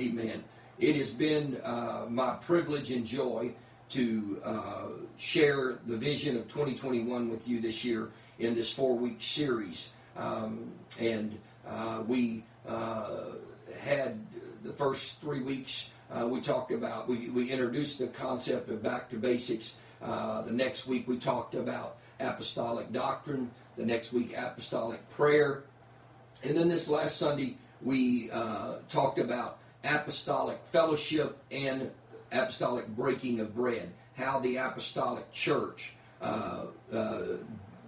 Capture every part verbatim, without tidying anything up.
Amen. It has been uh, my privilege and joy to uh, share the vision of twenty twenty-one with you this year in this four-week series. Um, and uh, we uh, had the first three weeks uh, we talked about, we, we introduced the concept of back to basics. Uh, the next week we talked about apostolic doctrine. The next week, apostolic prayer. And then this last Sunday, we uh, talked about apostolic fellowship and apostolic breaking of bread, how the apostolic church uh, uh,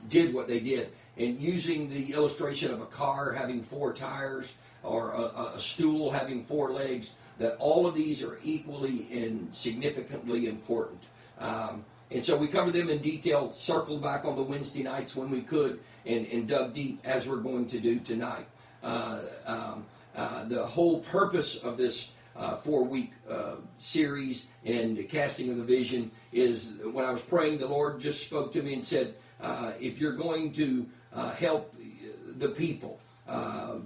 did what they did. And using the illustration of a car having four tires or a, a stool having four legs, that all of these are equally and significantly important. Um, and so we covered them in detail, circled back on the Wednesday nights when we could, and, and dug deep as we're going to do tonight. Uh, um, uh, the whole purpose of this Uh, four-week uh, series and the casting of the vision is, when I was praying, the Lord just spoke to me and said, uh, if you're going to uh, help the people, uh,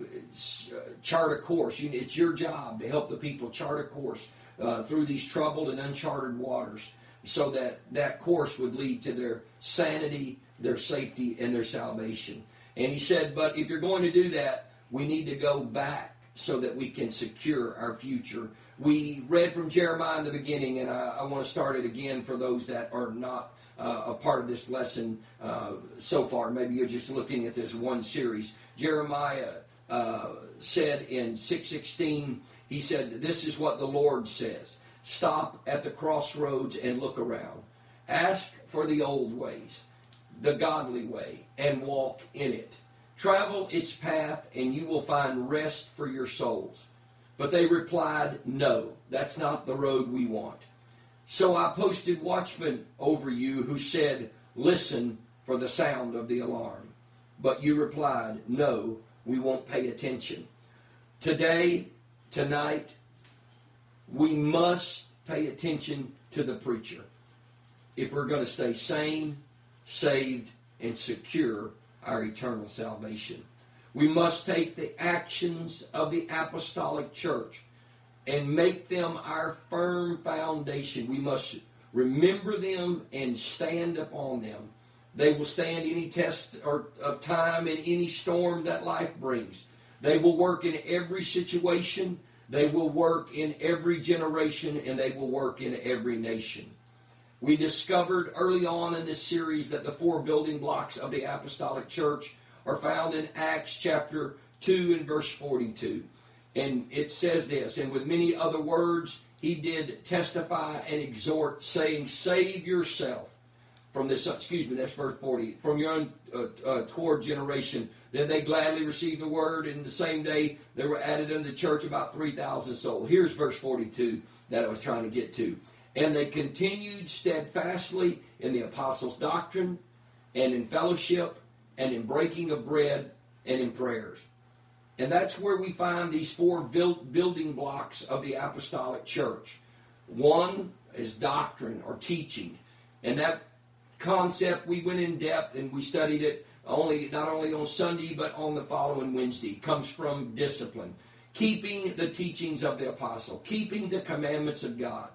chart a course. You, it's your job to help the people chart a course uh, through these troubled and uncharted waters, so that that course would lead to their sanity, their safety, and their salvation. And he said, but if you're going to do that, we need to go back so that we can secure our future. We read from Jeremiah in the beginning, and I, I want to start it again for those that are not uh, a part of this lesson uh, so far. Maybe you're just looking at this one series. Jeremiah uh, said in six sixteen, he said, this is what the Lord says. Stop at the crossroads and look around. Ask for the old ways, the godly way, and walk in it. Travel its path, and you will find rest for your souls. But they replied, no, that's not the road we want. So I posted watchmen over you who said, listen for the sound of the alarm. But you replied, no, we won't pay attention. Today, tonight, we must pay attention to the preacher if we're going to stay sane, saved, and secure our eternal salvation. We must take the actions of the apostolic church and make them our firm foundation. We must remember them and stand upon them. They will stand any test or, of time and any storm that life brings. They will work in every situation. They will work in every generation, and they will work in every nation. We discovered early on in this series that the four building blocks of the apostolic church are found in Acts chapter two and verse forty-two. And it says this, and with many other words, he did testify and exhort, saying, save yourself from this, excuse me, that's verse forty, from your untoward uh, uh, generation. Then they gladly received the word, and the same day there were added unto the church about three thousand souls. Here's verse forty-two that I was trying to get to. And they continued steadfastly in the apostles' doctrine, and in fellowship, and in breaking of bread, and in prayers. And that's where we find these four building blocks of the apostolic church. One is doctrine or teaching. And that concept, we went in depth and we studied it only not only on Sunday, but on the following Wednesday. It comes from discipline. Keeping the teachings of the apostle. Keeping the commandments of God.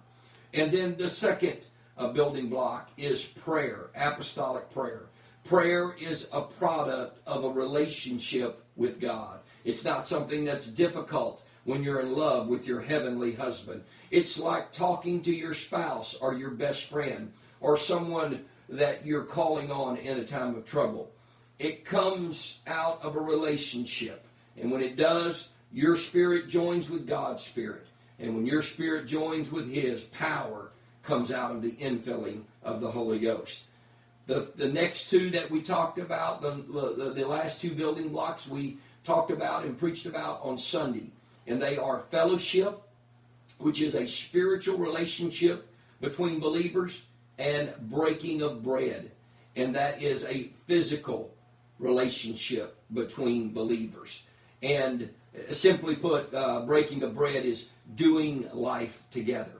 And then the second uh, building block is prayer, apostolic prayer. Prayer is a product of a relationship with God. It's not something that's difficult when you're in love with your heavenly husband. It's like talking to your spouse or your best friend or someone that you're calling on in a time of trouble. It comes out of a relationship. And when it does, your spirit joins with God's spirit. And when your spirit joins with his, power comes out of the infilling of the Holy Ghost. The, the next two that we talked about, the, the, the last two building blocks we talked about and preached about on Sunday. And they are fellowship, which is a spiritual relationship between believers, and breaking of bread. And that is a physical relationship between believers. And simply put, uh, breaking of bread is doing life together.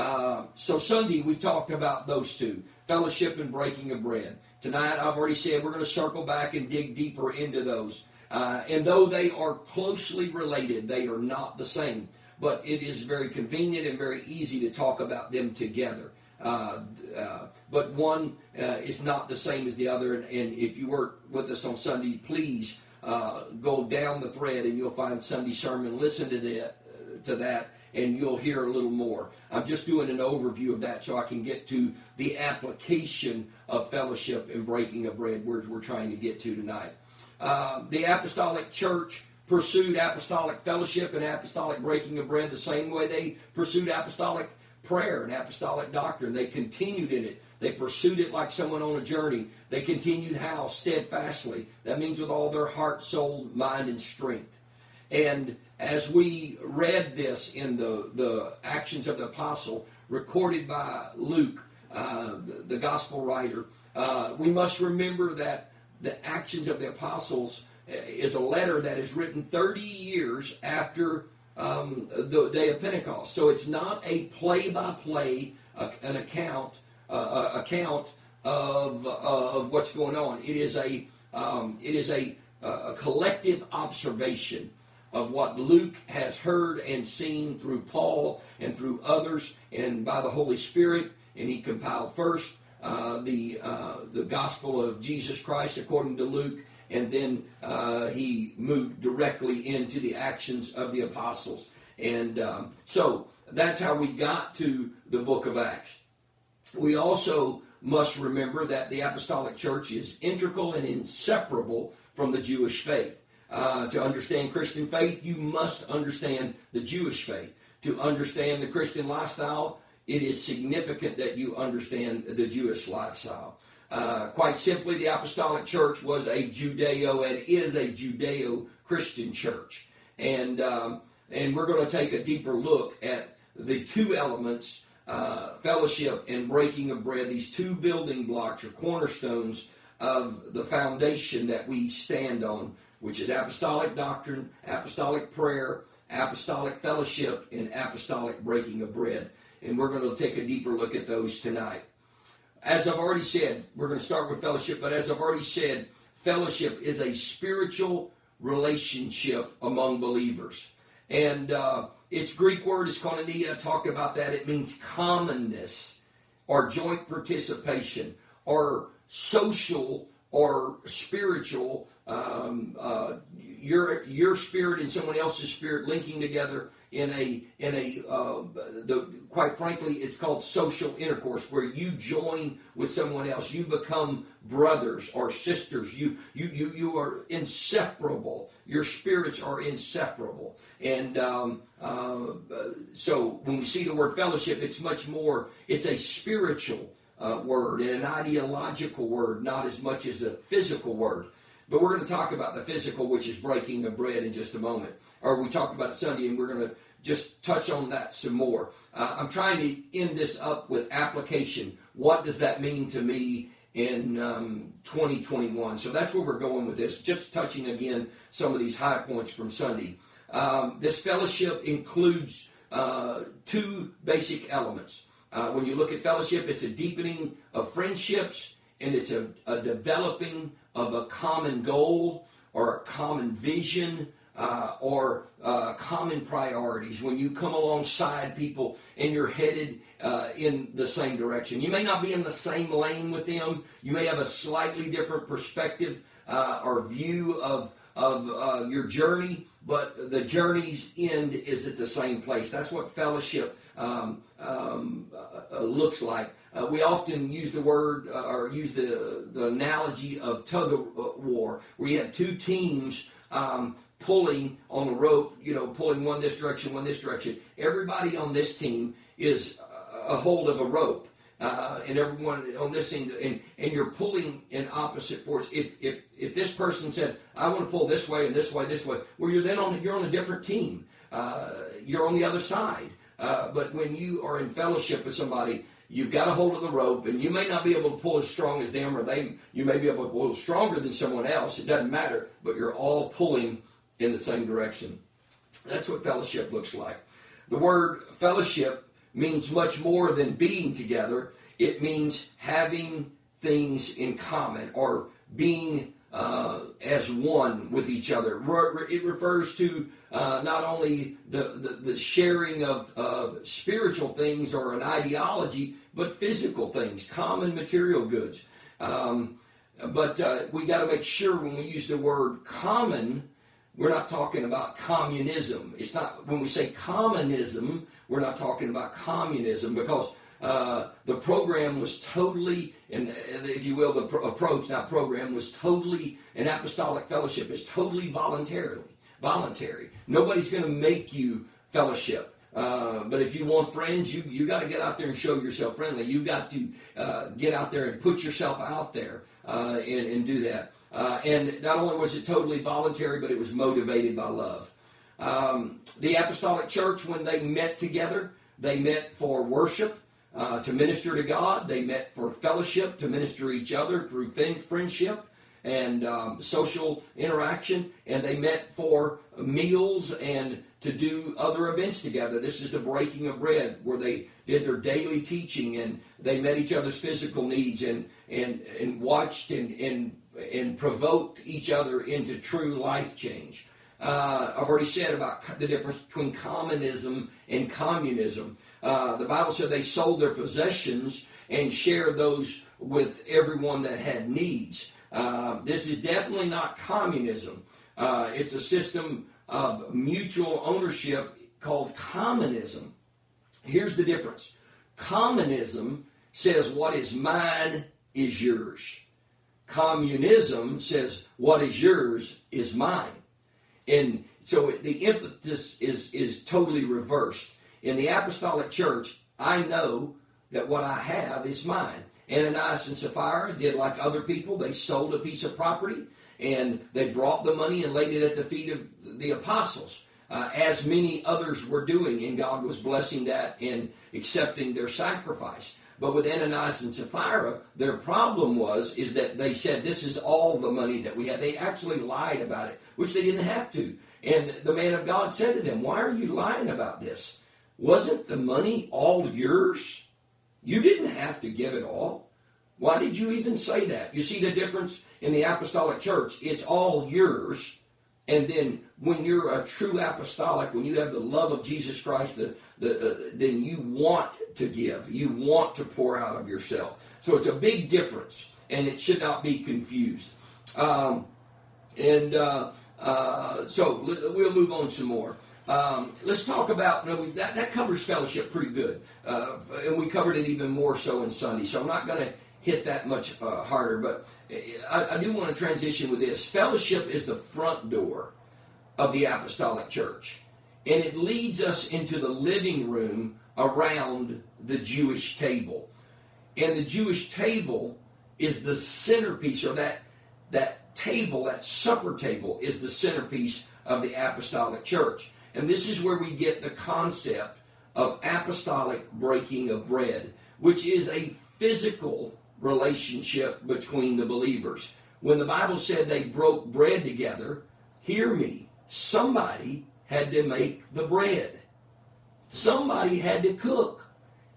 Uh, so Sunday we talked about those two, fellowship and breaking of bread. Tonight I've already said we're going to circle back and dig deeper into those. Uh, and though they are closely related, they are not the same. but it is very convenient and very easy to talk about them together. Uh, uh, but one uh, is not the same as the other, and, and if you were with us on Sunday, please uh, go down the thread and you'll find Sunday sermon. Listen to that, uh, to that, and you'll hear a little more. I'm just doing an overview of that so I can get to the application of fellowship and breaking of bread, words we're trying to get to tonight. Uh, the Apostolic Church pursued apostolic fellowship and apostolic breaking of bread the same way they pursued apostolic prayer and apostolic doctrine. They continued in it. They pursued it like someone on a journey. They continued how? Steadfastly. That means with all their heart, soul, mind, and strength. And as we read this in the, the Actions of the Apostle, recorded by Luke, uh, the, the gospel writer, uh, we must remember that the Actions of the Apostles is a letter that is written thirty years after Um, the day of Pentecost. So it's not a play-by-play, uh, an account, uh, account of uh, of what's going on. It is a um, it is a, a collective observation of what Luke has heard and seen through Paul and through others and by the Holy Spirit. And he compiled first uh, the uh, the gospel of Jesus Christ according to Luke. And then uh, he moved directly into the Actions of the Apostles. And um, so that's how we got to the book of Acts. We also must remember that the Apostolic Church is integral and inseparable from the Jewish faith. Uh, to understand Christian faith, you must understand the Jewish faith. To understand the Christian lifestyle, it is significant that you understand the Jewish lifestyle. Uh, quite simply, the Apostolic Church was a Judeo and is a Judeo-Christian church. And um, and we're going to take a deeper look at the two elements, uh, fellowship and breaking of bread, these two building blocks or cornerstones of the foundation that we stand on, which is apostolic doctrine, apostolic prayer, apostolic fellowship, and apostolic breaking of bread. And we're going to take a deeper look at those tonight. As I've already said, we're going to start with fellowship, but as I've already said, fellowship is a spiritual relationship among believers. And uh, its Greek word is koinonia. I talk about that. It means commonness or joint participation or social or spiritual, um, uh, your your spirit and someone else's spirit linking together in a, in a uh, the, quite frankly, it's called social intercourse, where you join with someone else. You become brothers or sisters. You, you, you, you are inseparable. Your spirits are inseparable. And um, uh, so when we see the word fellowship, it's much more, it's a spiritual uh, word and an ideological word, not as much as a physical word. But we're going to talk about the physical, which is breaking of bread, in just a moment. Or we talked about it Sunday, and we're going to just touch on that some more. Uh, I'm trying to end this up with application. What does that mean to me in um, twenty twenty-one? So that's where we're going with this, just touching again some of these high points from Sunday. Um, this fellowship includes uh, two basic elements. Uh, when you look at fellowship, it's a deepening of friendships, and it's a, a developing of a common goal or a common vision uh, or uh, common priorities. When you come alongside people and you're headed uh, in the same direction, you may not be in the same lane with them. You may have a slightly different perspective uh, or view of of uh, your journey, but the journey's end is at the same place. That's what fellowship um, um, uh, looks like. Uh, we often use the word uh, or use the, the analogy of tug of war, where you have two teams um, pulling on a rope, you know, pulling one this direction, one this direction. Everybody on this team is a hold of a rope, uh, and everyone on this team, and, and you're pulling in opposite force. If if if this person said, "I want to pull this way and this way, this way," well, you're then on you're on a different team. Uh, you're on the other side. Uh, but when you are in fellowship with somebody, you've got a hold of the rope, and you may not be able to pull as strong as them, or they, you may be able to pull stronger than someone else. It doesn't matter, but you're all pulling in the same direction. That's what fellowship looks like. The word fellowship means much more than being together. It means having things in common or being uh, as one with each other. It refers to uh, not only the, the, the sharing of uh, spiritual things or an ideology, but physical things, common material goods. Um, but uh, we got to make sure when we use the word common, we're not talking about communism. It's not, when we say communism, we're not talking about communism, because uh, the program was totally, and if you will, the pro- approach, not program, was totally an apostolic fellowship. It's totally voluntarily, voluntary. Nobody's going to make you fellowship. Uh, but if you want friends, you you got to get out there and show yourself friendly. You got to uh, get out there and put yourself out there uh, and, and do that. Uh, and not only was it totally voluntary, but it was motivated by love. Um, the Apostolic Church, when they met together, they met for worship, uh, to minister to God. They met for fellowship, to minister to each other through friendship and um, social interaction. And they met for meals and to do other events together. This is the breaking of bread, where they did their daily teaching and they met each other's physical needs and and, and watched and, and and provoked each other into true life change. Uh, I've already said about the difference between communism and communism. Uh, the Bible said they sold their possessions and shared those with everyone that had needs. Uh, this is definitely not communism. Uh, it's a system of mutual ownership called communism. Here's the difference. Communism says what is mine is yours. Communism says what is yours is mine. And so the impetus is, is totally reversed. In the Apostolic Church, I know that what I have is mine. Ananias and Sapphira did like other people. They sold a piece of property, and they brought the money and laid it at the feet of the apostles, uh, as many others were doing, and God was blessing that and accepting their sacrifice. But with Ananias and Sapphira, their problem was is that they said, this is all the money that we had. They actually lied about it, which they didn't have to. And the man of God said to them, why are you lying about this? Wasn't the money all yours? You didn't have to give it all. Why did you even say that? You see the difference in the Apostolic Church. It's all yours. And then when you're a true apostolic, when you have the love of Jesus Christ, the, the, uh, then you want to give. You want to pour out of yourself. So it's a big difference, and it should not be confused. Um, and uh, uh, so we'll move on some more. Um, let's talk about, you know, we, that, that covers fellowship pretty good. Uh, and we covered it even more so on Sunday. So I'm not going to hit that much uh, harder, but I, I do want to transition with this. Fellowship is the front door of the Apostolic Church, and it leads us into the living room around the Jewish table. And the Jewish table is the centerpiece, or that, that table, that supper table, is the centerpiece of the Apostolic Church. And this is where we get the concept of apostolic breaking of bread, which is a physical relationship between the believers. When the Bible said they broke bread together, hear me, somebody had to make the bread. Somebody had to cook.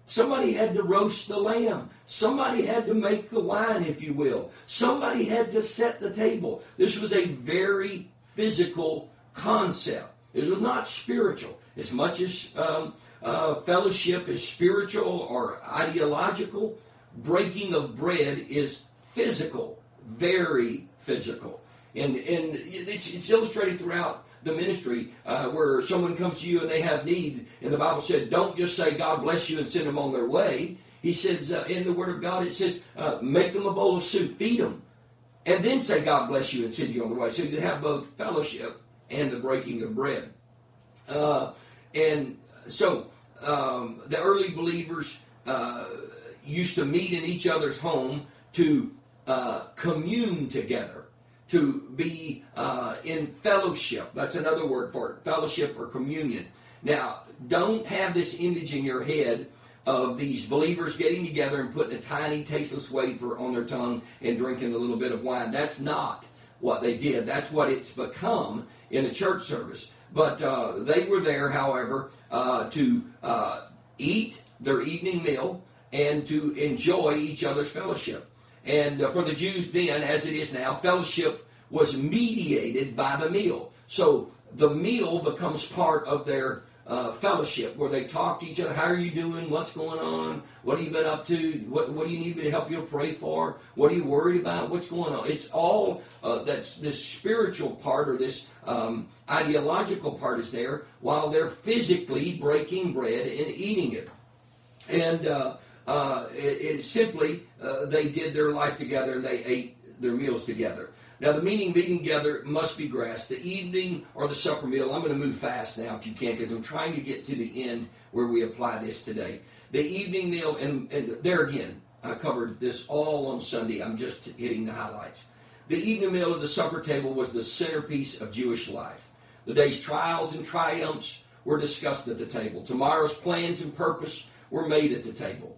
Somebody had to roast the lamb. Somebody had to make the wine, if you will. Somebody had to set the table. This was a very physical concept. This was not spiritual. As much as um, uh, fellowship is spiritual or ideological, breaking of bread is physical, very physical. And and it's, it's illustrated throughout the ministry uh, where someone comes to you and they have need. And the Bible said, don't just say, God bless you, and send them on their way. He says, uh, in the Word of God, it says, uh, make them a bowl of soup, feed them. And then say, God bless you, and send you on the way. So you have both fellowship and the breaking of bread. Uh, and so um, the early believers uh, used to meet in each other's home to uh, commune together, to be uh, in fellowship. That's another word for it, fellowship or communion. Now, don't have this image in your head of these believers getting together and putting a tiny tasteless wafer on their tongue and drinking a little bit of wine. That's not what they did. That's what it's become in a church service. But uh, they were there, however, uh, to uh, eat their evening meal and to enjoy each other's fellowship. And uh, for the Jews then, as it is now, fellowship was mediated by the meal. So the meal becomes part of their uh, fellowship, where they talk to each other. How are you doing? What's going on? What have you been up to? What, what do you need me to help you to pray for? What are you worried about? What's going on? It's all uh, that's this spiritual part, or this um, ideological part is there, while they're physically breaking bread and eating it. And uh, uh, it, it simply, uh, they did their life together and they ate their meals together. Now, the meaning of eating together must be grasped. The evening or the supper meal, I'm going to move fast now if you can, because I'm trying to get to the end where we apply this today. The evening meal, and, and there again, I covered this all on Sunday. I'm just hitting the highlights. The evening meal at the supper table was the centerpiece of Jewish life. The day's trials and triumphs were discussed at the table. Tomorrow's plans and purpose were made at the table.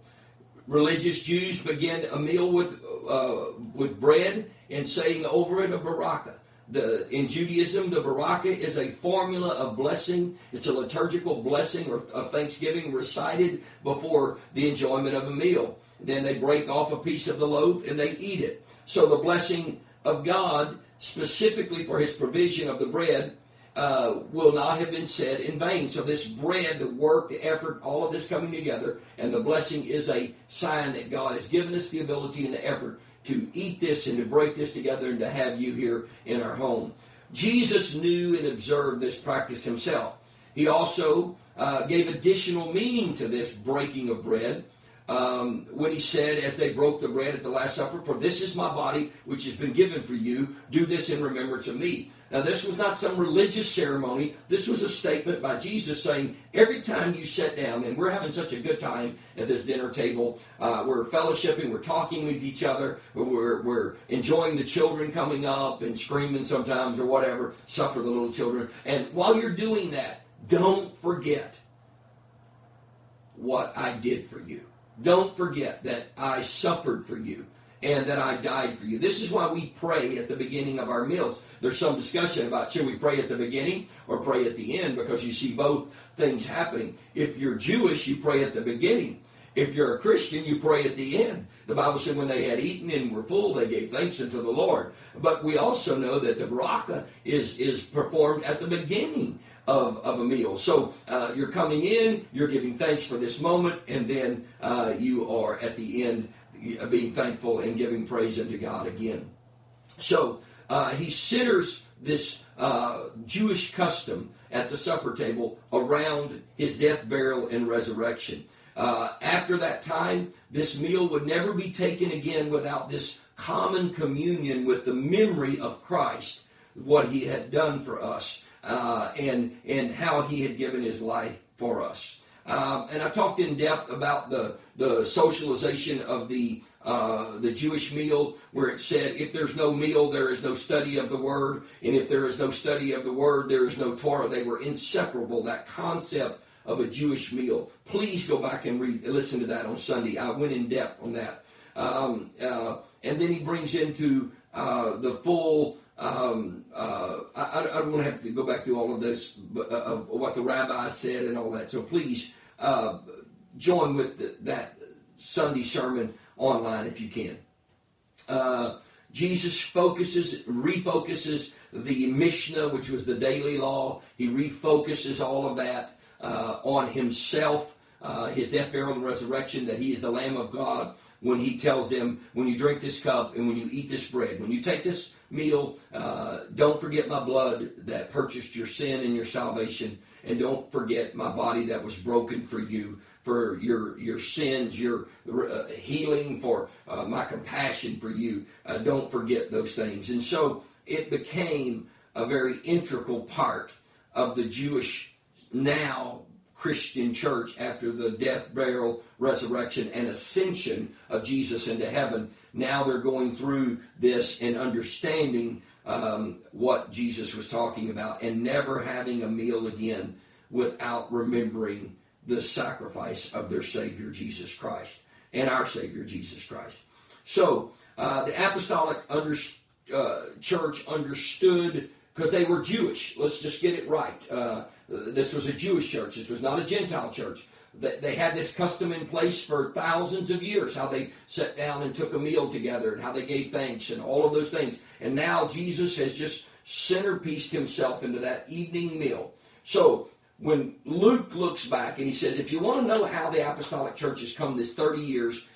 Religious Jews began a meal with uh, with bread and saying over it a baraka. The, in Judaism, the baraka is a formula of blessing. It's a liturgical blessing or of thanksgiving recited before the enjoyment of a meal. Then they break off a piece of the loaf and they eat it. So the blessing of God, specifically for his provision of the bread, Uh, will not have been said in vain. So this bread, the work, the effort, all of this coming together, and the blessing is a sign that God has given us the ability and the effort to eat this and to break this together and to have you here in our home. Jesus knew and observed this practice himself. He also uh, gave additional meaning to this breaking of bread um, when he said, as they broke the bread at the Last Supper, "For this is my body, which has been given for you. Do this in remembrance of me." Now, this was not some religious ceremony. This was a statement by Jesus saying, every time you sit down, and we're having such a good time at this dinner table, uh, we're fellowshipping, we're talking with each other, we're, we're enjoying the children coming up and screaming sometimes or whatever, suffer the little children. And while you're doing that, don't forget what I did for you. Don't forget that I suffered for you, and that I died for you. This is why we pray at the beginning of our meals. There's some discussion about should we pray at the beginning or pray at the end, because you see both things happening. If you're Jewish, you pray at the beginning. If you're a Christian, you pray at the end. The Bible said when they had eaten and were full, they gave thanks unto the Lord. But we also know that the baraka is, is performed at the beginning of, of a meal. So uh, you're coming in, you're giving thanks for this moment, and then uh, you are at the end being thankful and giving praise unto God again. So uh, he centers this uh, Jewish custom at the supper table around his death, burial, and resurrection. Uh, after that time, this meal would never be taken again without this common communion with the memory of Christ, what he had done for us, uh, and, and how he had given his life for us. Um, and I talked in depth about the, the socialization of the uh, the Jewish meal, where it said, if there's no meal, there is no study of the Word. And if there is no study of the Word, there is no Torah. They were inseparable, that concept of a Jewish meal. Please go back and re- listen to that on Sunday. I went in depth on that. Um, uh, and then he brings into uh, the full... Um, uh, I, I don't want to have to go back through all of this, but, uh, of what the rabbi said and all that. So please uh, join with the, that Sunday sermon online if you can. Uh, Jesus focuses, refocuses the Mishnah, which was the daily law. He refocuses all of that uh, on himself, uh, his death, burial, and resurrection, that he is the Lamb of God. When he tells them, when you drink this cup and when you eat this bread, when you take this meal, uh, don't forget my blood that purchased your sin and your salvation, and don't forget my body that was broken for you, for your your sins, your uh, healing, for uh, my compassion for you. Uh, don't forget those things. And so it became a very integral part of the Jewish now Christian church after the death, burial, resurrection, and ascension of Jesus into heaven. Now they're going through this and understanding um, what Jesus was talking about, and never having a meal again without remembering the sacrifice of their Savior Jesus Christ and our Savior Jesus Christ. So uh, the Apostolic under, uh, Church understood because they were Jewish. Let's just get it right. Uh, this was a Jewish church. This was not a Gentile church. They had this custom in place for thousands of years, how they sat down and took a meal together and how they gave thanks and all of those things. And now Jesus has just centerpieced himself into that evening meal. So when Luke looks back and he says, if you want to know how the apostolic church has come this thirty years,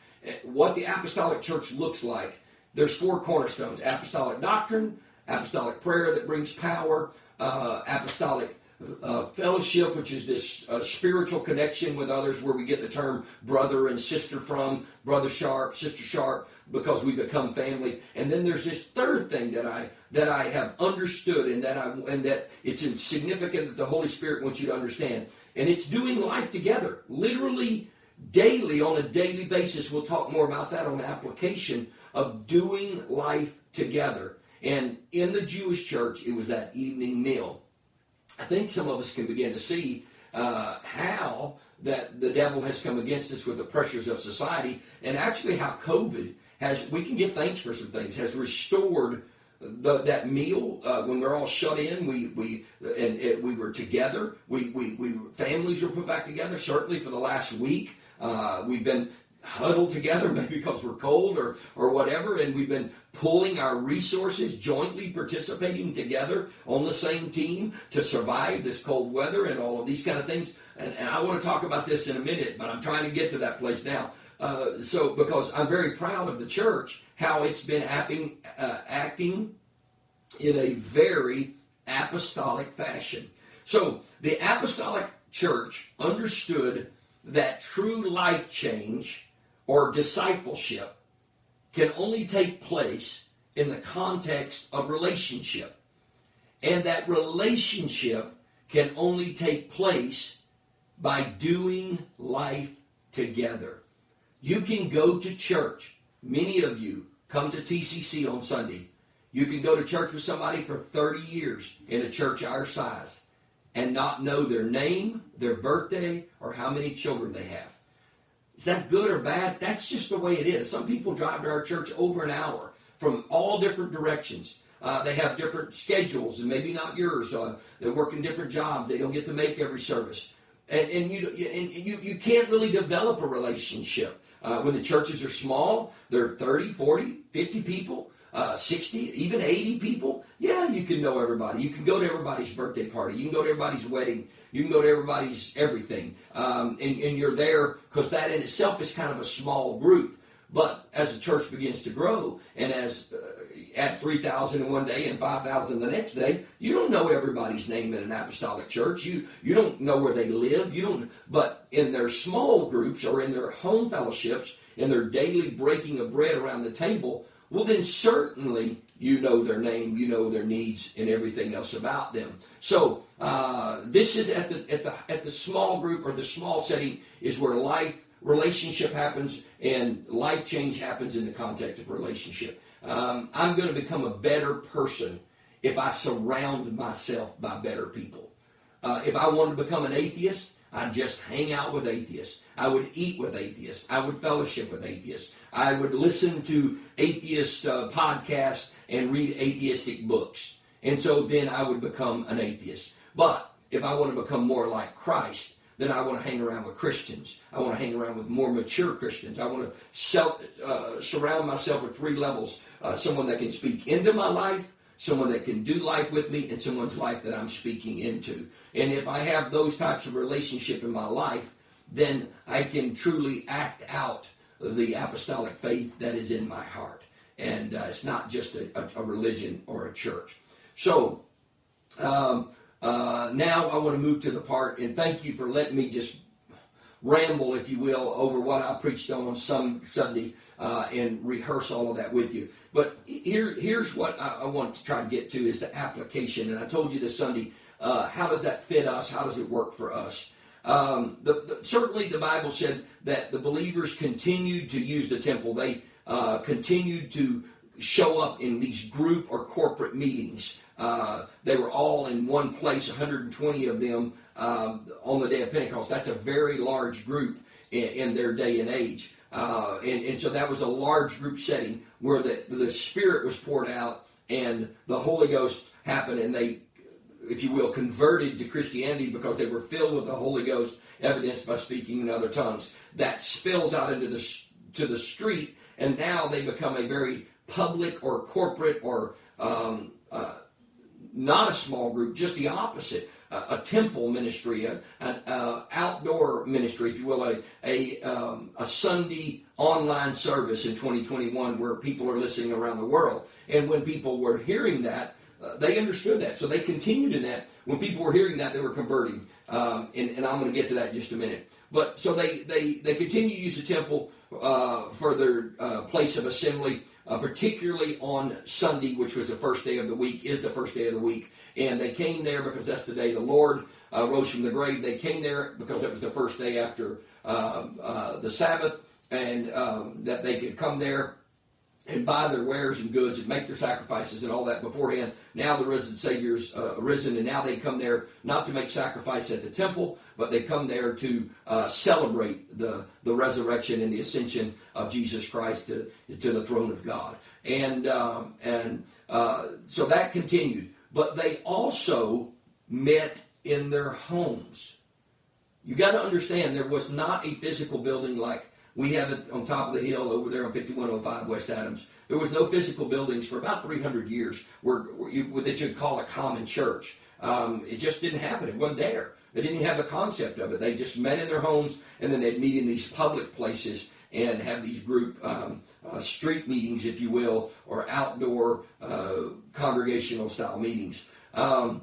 what the apostolic church looks like, there's four cornerstones: apostolic doctrine, apostolic prayer that brings power, uh, apostolic Uh, fellowship, which is this uh, spiritual connection with others, where we get the term brother and sister from, Brother Sharp, Sister Sharp, because we become family. And then there's this third thing that I that I have understood, and that I and that it's significant that the Holy Spirit wants you to understand. And it's doing life together, literally daily, on a daily basis. We'll talk more about that on the application of doing life together. And in the Jewish church, it was that evening meal. I think some of us can begin to see uh, how that the devil has come against us with the pressures of society, and actually how COVID has, we can give thanks for some things, has restored the, that meal. Uh, when we're all shut in, we we and, and we were together. We, we, we families were put back together, certainly for the last week. Uh, we've been huddled together, maybe because we're cold or, or whatever, and we've been pulling our resources, jointly participating together on the same team to survive this cold weather and all of these kind of things. And, and I want to talk about this in a minute, but I'm trying to get to that place now. Uh, so, because I'm very proud of the church, how it's been acting, uh, acting in a very apostolic fashion. So, the apostolic church understood that true life change or discipleship can only take place in the context of relationship, and that relationship can only take place by doing life together. You can go to church. Many of you come to T C C on Sunday. You can go to church with somebody for thirty years in a church our size and not know their name, their birthday, or how many children they have. Is that good or bad? That's just the way it is. Some people drive to our church over an hour from all different directions. Uh, they have different schedules, and maybe not yours. Uh, they work in different jobs. They don't get to make every service. And, and, you, and you, you can't really develop a relationship. Uh, when the churches are small, there are thirty, forty, fifty people, uh, sixty, even eighty people. Yeah, you can know everybody. You can go to everybody's birthday party. You can go to everybody's wedding. You can go to everybody's everything. Um, and, and you're there because that in itself is kind of a small group. But as the church begins to grow, and as uh, at three thousand one day and five thousand the next day, you don't know everybody's name in an apostolic church. You you don't know where they live. You don't. But in their small groups or in their home fellowships, in their daily breaking of bread around the table, well, then certainly you know their name, you know their needs, and everything else about them. So uh, this is at the at the at the small group or the small setting is where life relationship happens and life change happens in the context of relationship. Um, I'm going to become a better person if I surround myself by better people. Uh, if I wanted to become an atheist, I'd just hang out with atheists. I would eat with atheists. I would fellowship with atheists. I would listen to atheist uh, podcasts and read atheistic books. And so then I would become an atheist. But if I want to become more like Christ, then I want to hang around with Christians. I want to hang around with more mature Christians. I want to self, uh, surround myself with three levels. Uh, someone that can speak into my life, someone that can do life with me, and someone's life that I'm speaking into. And if I have those types of relationship in my life, then I can truly act out the apostolic faith that is in my heart. And uh, it's not just a, a, a religion or a church. So um, uh, now I want to move to the part, and thank you for letting me just ramble, if you will, over what I preached on on some Sunday uh, and rehearse all of that with you. But here, here's what I, I want to try to get to is the application. And I told you this Sunday, uh, how does that fit us? How does it work for us? Um, the, the, certainly the Bible said that the believers continued to use the temple. They uh, continued to show up in these group or corporate meetings. Uh, they were all in one place, one hundred twenty of them uh, on the day of Pentecost. That's a very large group in, in their day and age. Uh, and, and so that was a large group setting where the, the Spirit was poured out and the Holy Ghost happened, and they, if you will, converted to Christianity because they were filled with the Holy Ghost, evidenced by speaking in other tongues. That spills out into the to the street, and now they become a very public or corporate or um, uh, not a small group, just the opposite. A temple ministry, an outdoor ministry, if you will, a a, um, a Sunday online service in twenty twenty-one where people are listening around the world. And when people were hearing that, uh, they understood that. So they continued in that. When people were hearing that, they were converting. Um, and, and I'm going to get to that in just a minute. But so they, they, they continue to use the temple uh, for their uh, place of assembly. Uh, particularly on Sunday, which was the first day of the week, is the first day of the week. And they came there because that's the day the Lord uh, rose from the grave. They came there because it was the first day after uh, uh, the Sabbath, and um, that they could come there and buy their wares and goods and make their sacrifices and all that beforehand. Now the risen Savior's uh, risen, and now they come there not to make sacrifice at the temple, but they come there to uh, celebrate the, the resurrection and the ascension of Jesus Christ to, to the throne of God. And um, and uh, so that continued. But they also met in their homes. You got to understand, there was not a physical building like we have it on top of the hill over there on fifty-one oh five West Adams. There was no physical buildings for about three hundred years where, where you, that you'd call a common church. Um, it just didn't happen. It wasn't there. They didn't have the concept of it. They just met in their homes, and then they'd meet in these public places and have these group um, uh, street meetings, if you will, or outdoor uh, congregational-style meetings. Um,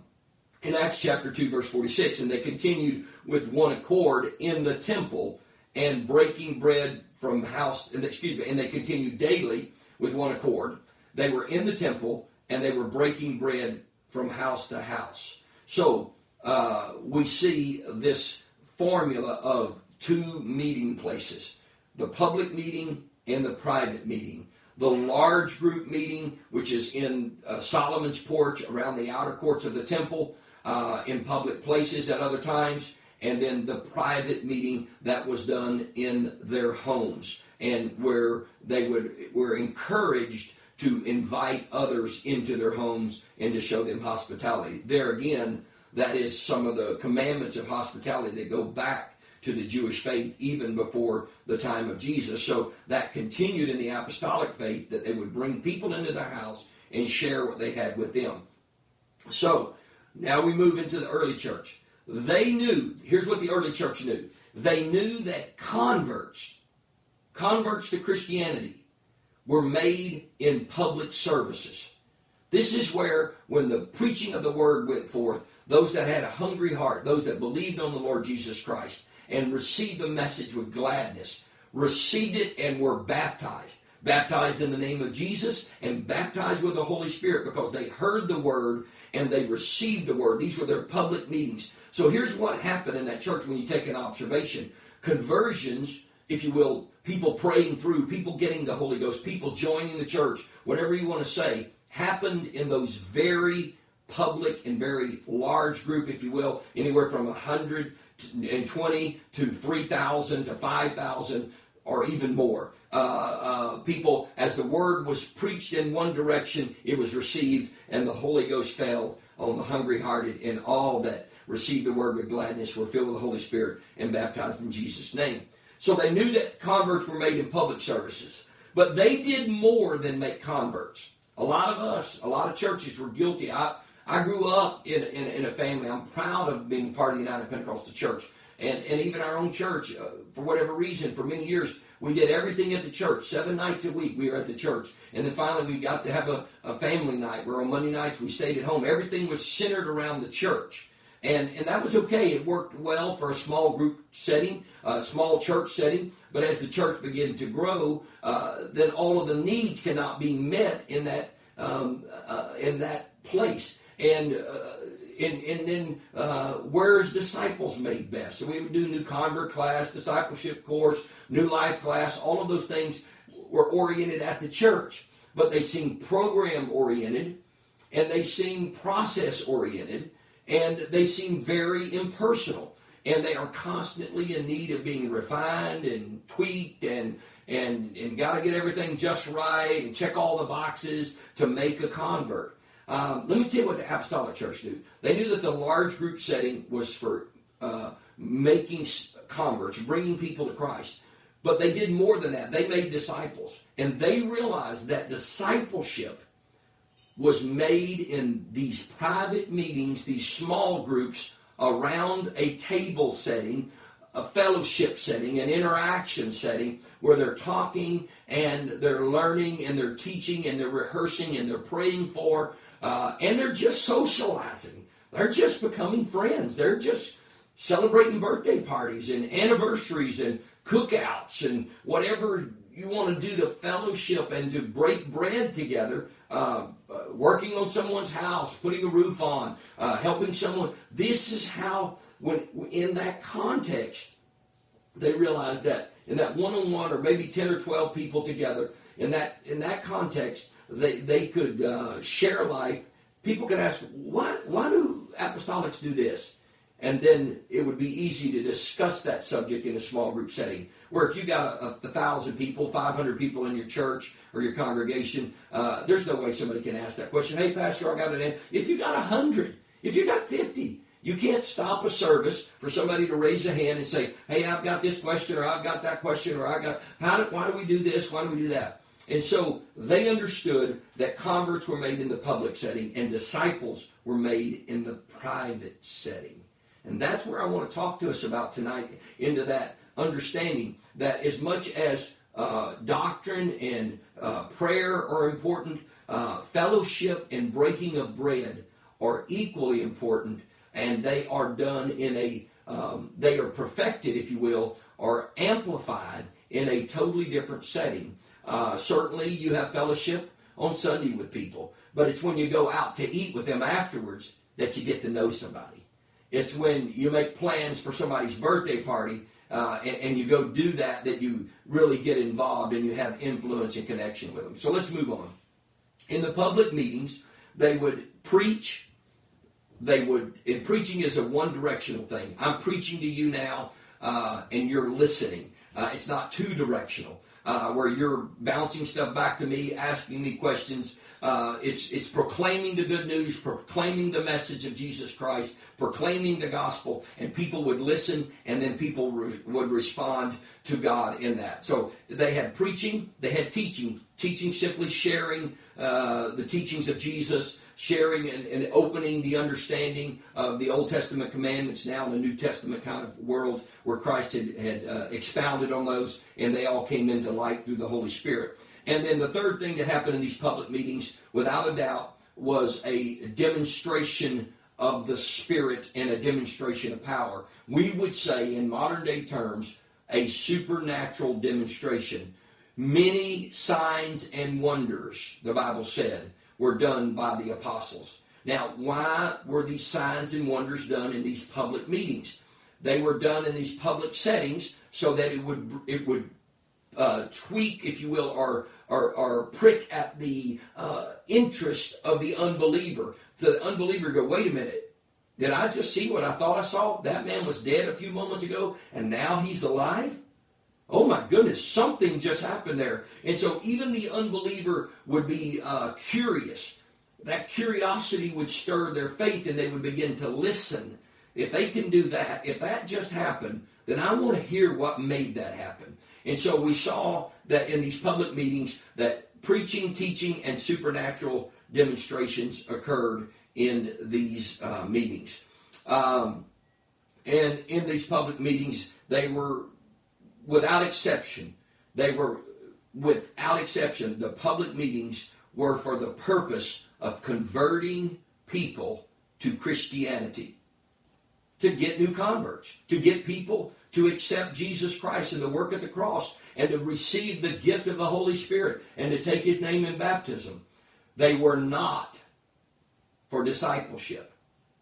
in Acts chapter two, verse forty-six, and they continued with one accord in the temple, and breaking bread from house, excuse me, and they continued daily with one accord. They were in the temple, and they were breaking bread from house to house. So uh, we see this formula of two meeting places, the public meeting and the private meeting. The large group meeting, which is in uh, Solomon's porch around the outer courts of the temple, uh, in public places at other times, and then the private meeting that was done in their homes, and where they would were encouraged to invite others into their homes and to show them hospitality. There again, that is some of the commandments of hospitality that go back to the Jewish faith even before the time of Jesus. So that continued in the apostolic faith, that they would bring people into their house and share what they had with them. So now we move into the early church. They knew, here's what the early church knew. They knew that converts, converts to Christianity, were made in public services. This is where, when the preaching of the word went forth, those that had a hungry heart, those that believed on the Lord Jesus Christ and received the message with gladness, received it and were baptized. Baptized in the name of Jesus and baptized with the Holy Spirit, because they heard the word and they received the word. These were their public meetings. So here's what happened in that church when you take an observation. Conversions, if you will, people praying through, people getting the Holy Ghost, people joining the church, whatever you want to say, happened in those very public and very large group, if you will, anywhere from one hundred twenty to three thousand to five thousand or even more. Uh, uh, people, as the word was preached in one direction, it was received, and the Holy Ghost fell on the hungry-hearted, and all that received the word with gladness were filled with the Holy Spirit and baptized in Jesus' name. So they knew that converts were made in public services, but they did more than make converts. A lot of us, a lot of churches were guilty. I, I grew up in, in, in a family. I'm proud of being part of the United Pentecostal Church. And, and even our own church, uh, for whatever reason, for many years, we did everything at the church. Seven nights a week we were at the church. And then finally we got to have a, a family night where on Monday nights we stayed at home. Everything was centered around the church. And, and that was okay. It worked well for a small group setting, a small church setting. But as the church began to grow, uh, then all of the needs cannot be met in that, um, uh, in that place. And Uh, And, and then uh, where's disciples made best? So we would do new convert class, discipleship course, new life class. All of those things were oriented at the church. But they seemed program-oriented, and they seemed process-oriented, and they seem very impersonal. And they are constantly in need of being refined and tweaked and and, and got to get everything just right and check all the boxes to make a convert. Um, let me tell you what the Apostolic Church knew. They knew that the large group setting was for uh, making converts, bringing people to Christ. But they did more than that. They made disciples. And they realized that discipleship was made in these private meetings, these small groups around a table setting, a fellowship setting, an interaction setting where they're talking and they're learning and they're teaching and they're rehearsing and they're praying for uh, and they're just socializing. They're just becoming friends. They're just celebrating birthday parties and anniversaries and cookouts and whatever you want to do to fellowship and to break bread together, uh, working on someone's house, putting a roof on, uh, helping someone. This is how, when in that context, they realized that in that one-on-one or maybe ten or twelve people together, in that in that context, they, they could uh, share life. People could ask, why, why do apostolics do this? And then it would be easy to discuss that subject in a small group setting, where if you got a, a thousand people, five hundred people in your church or your congregation, uh, there's no way somebody can ask that question. Hey, Pastor, I got an answer. If you got a hundred, if you got fifty, you can't stop a service for somebody to raise a hand and say, "Hey, I've got this question, or I've got that question, or I got how? Do, why do we do this? Why do we do that?" And so they understood that converts were made in the public setting and disciples were made in the private setting. And that's where I want to talk to us about tonight, into that understanding that as much as uh, doctrine and uh, prayer are important, uh, fellowship and breaking of bread are equally important, and they are done in a, um, they are perfected, if you will, or amplified in a totally different setting. Uh, certainly you have fellowship on Sunday with people, but it's when you go out to eat with them afterwards that you get to know somebody. It's when you make plans for somebody's birthday party uh, and, and you go do that that you really get involved and you have influence and connection with them. So let's move on. In the public meetings, they would preach. They would, and preaching is a one-directional thing. I'm preaching to you now, uh, and you're listening. Uh, it's not two-directional, uh, where you're bouncing stuff back to me, asking me questions. Uh, it's it's proclaiming the good news, proclaiming the message of Jesus Christ, proclaiming the gospel, and people would listen, and then people re- would respond to God in that. So they had preaching, they had teaching. Teaching simply sharing uh, the teachings of Jesus, sharing and, and opening the understanding of the Old Testament commandments now in a New Testament kind of world where Christ had, had uh, expounded on those, and they all came into light through the Holy Spirit. And then the third thing that happened in these public meetings, without a doubt, was a demonstration of the Spirit and a demonstration of power. We would say, in modern day terms, a supernatural demonstration. Many signs and wonders, the Bible said, were done by the apostles. Now, why were these signs and wonders done in these public meetings? They were done in these public settings so that it would it would uh, tweak, if you will, or Or, or prick at the uh, interest of the unbeliever. The unbeliever go, wait a minute, did I just see what I thought I saw? That man was dead a few moments ago, and now he's alive? Oh my goodness, something just happened there. And so even the unbeliever would be uh, curious. That curiosity would stir their faith, and they would begin to listen. If they can do that, if that just happened, then I want to hear what made that happen. And so we saw that in these public meetings that preaching, teaching, and supernatural demonstrations occurred in these uh, meetings. Um, and in these public meetings, they were, without exception, they were, without exception, the public meetings were for the purpose of converting people to Christianity, to get new converts, to get people to accept Jesus Christ and the work at the cross, and to receive the gift of the Holy Spirit, and to take His name in baptism. They were not for discipleship.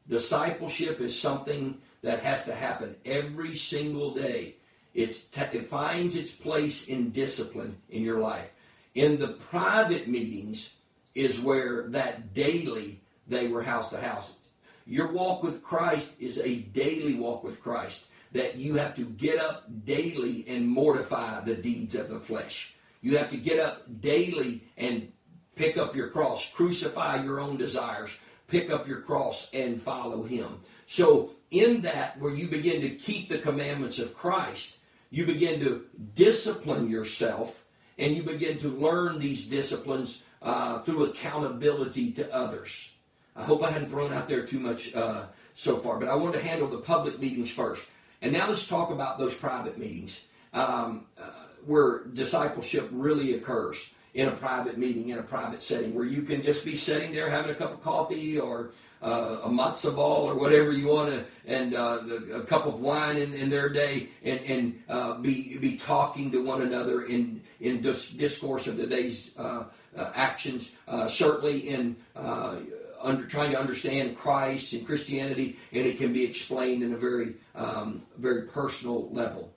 Discipleship is something that has to happen every single day. It's t- it finds its place in discipline in your life. In the private meetings is where that daily they were house to house. Your walk with Christ is a daily walk with Christ, that you have to get up daily and mortify the deeds of the flesh. You have to get up daily and Pick up your cross. Crucify your own desires. Pick up your cross and follow him. So in that, where you begin to keep the commandments of Christ, you begin to discipline yourself, and you begin to learn these disciplines uh, through accountability to others. I hope I hadn't thrown out there too much uh, so far, but I wanted to handle the public meetings first. And now let's talk about those private meetings um, uh, where discipleship really occurs. In a private meeting, in a private setting, where you can just be sitting there having a cup of coffee or uh, a matzo ball or whatever you want to, and uh, a cup of wine in, in their day, and, and uh, be be talking to one another in in dis- discourse of the day's uh, uh, actions. Uh, certainly in uh, under trying to understand Christ and Christianity, and it can be explained in a very um, very personal level.